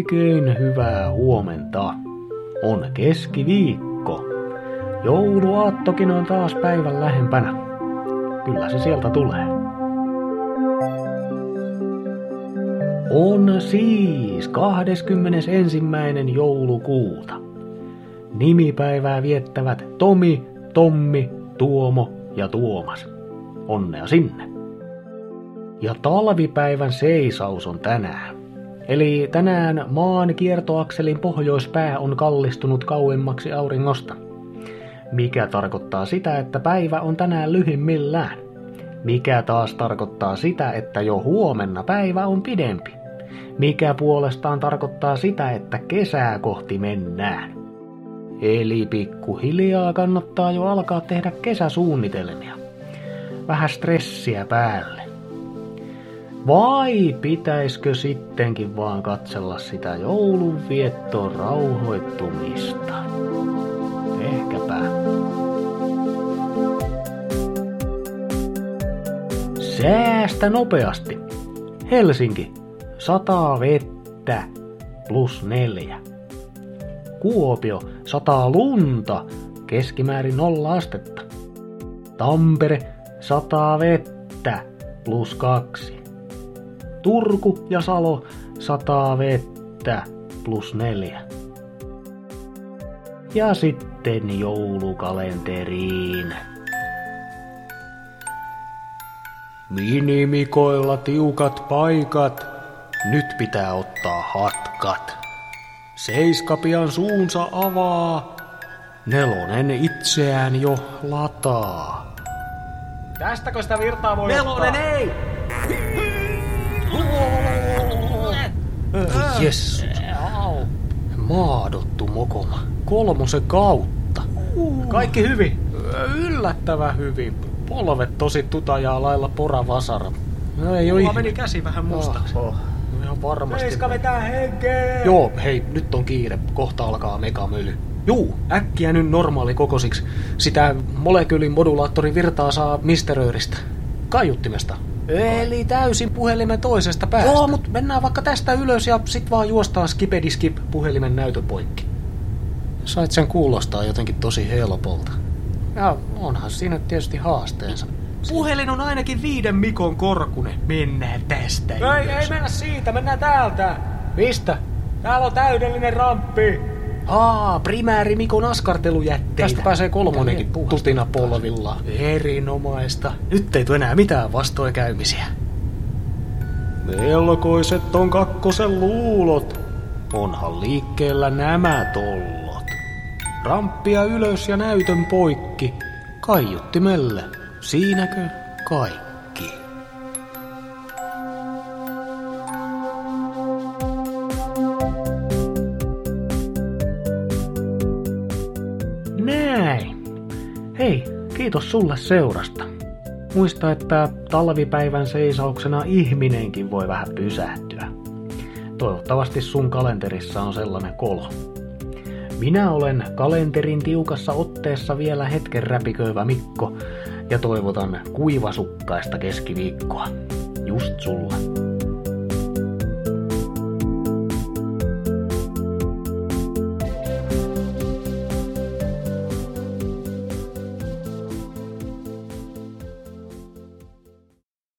Oikein hyvää huomenta. On keskiviikko. Jouluaattokin on taas päivän lähempänä. Kyllä se sieltä tulee. On siis 21. joulukuuta. Nimipäivää viettävät Tomi, Tommi, Tuomo ja Tuomas. Onnea sinne. Ja talvipäivän seisaus on tänään. Eli tänään maan kiertoakselin pohjoispää on kallistunut kauemmaksi auringosta, mikä tarkoittaa sitä, että päivä on tänään lyhimmillään, mikä taas tarkoittaa sitä, että jo huomenna päivä on pidempi, mikä puolestaan tarkoittaa sitä, että kesää kohti mennään. Eli pikkuhiljaa kannattaa jo alkaa tehdä kesäsuunnitelmia, vähän stressiä päälle. Vai pitäisikö sittenkin vaan katsella sitä joulunviettoon rauhoittumista? Ehkäpä. Säästä nopeasti. Helsinki, 100 vettä plus 4. Kuopio, 100 lunta, keskimäärin 0 astetta. Tampere, 100 vettä plus 2. Turku ja Salo, 100 vettä plus 4. Ja sitten joulukalenteriin. Minimikoilla tiukat paikat, nyt pitää ottaa hatkat. Seiska pian suunsa avaa, nelonen itseään jo lataa. Tästäkö sitä virtaa voi nelonen ottaa? Ei! Jes, maadottu mokoma. 3 kautta. Kaikki hyvin. Yllättävän hyvin. Polvet tosi tutajaa lailla poravasara. No ei oo ihan. Meni käsi vähän mustaksi. Ihan varmasti. Seiska vetää henkeä. Joo, hei, nyt on kiire. Kohta alkaa megamöly. Juu, äkkiä nyt normaali kokosiksi. Sitä molekyylin modulaattorin virtaa saa misterööristä. Kaiuttimesta. Eli täysin puhelimen toisesta päästä. Joo, mut mennään vaikka tästä ylös ja sit vaan juostaan skipediskip puhelimen näytöpoikki. Sait sen kuulostaa jotenkin tosi helpolta. Ja onhan siinä tietysti haasteensa. Puhelin on ainakin 5 mikon korkunen. Mennään tästä ylös. Ei mennä siitä, mennään täältä. Mistä? Täällä on täydellinen ramppi. Primääri mikon askartelujätteitä. Tästä pääsee 3:nnenkin tutina polvilla. Erinomaista. Nyt ei tule enää mitään vastoinkäymisiä. Melkoiset on kakkosen luulot. Onhan liikkeellä nämä tollot. Ramppia ylös ja näytön poikki. Kaiuttimelle. Siinäkö kaikki? Hei, kiitos sulle seurasta. Muista, että talvipäivän seisauksena ihminenkin voi vähän pysähtyä. Toivottavasti sun kalenterissa on sellainen kolo. Minä olen kalenterin tiukassa otteessa vielä hetken räpiköivä Mikko ja toivotan kuivasukkaista keskiviikkoa. Just sulle.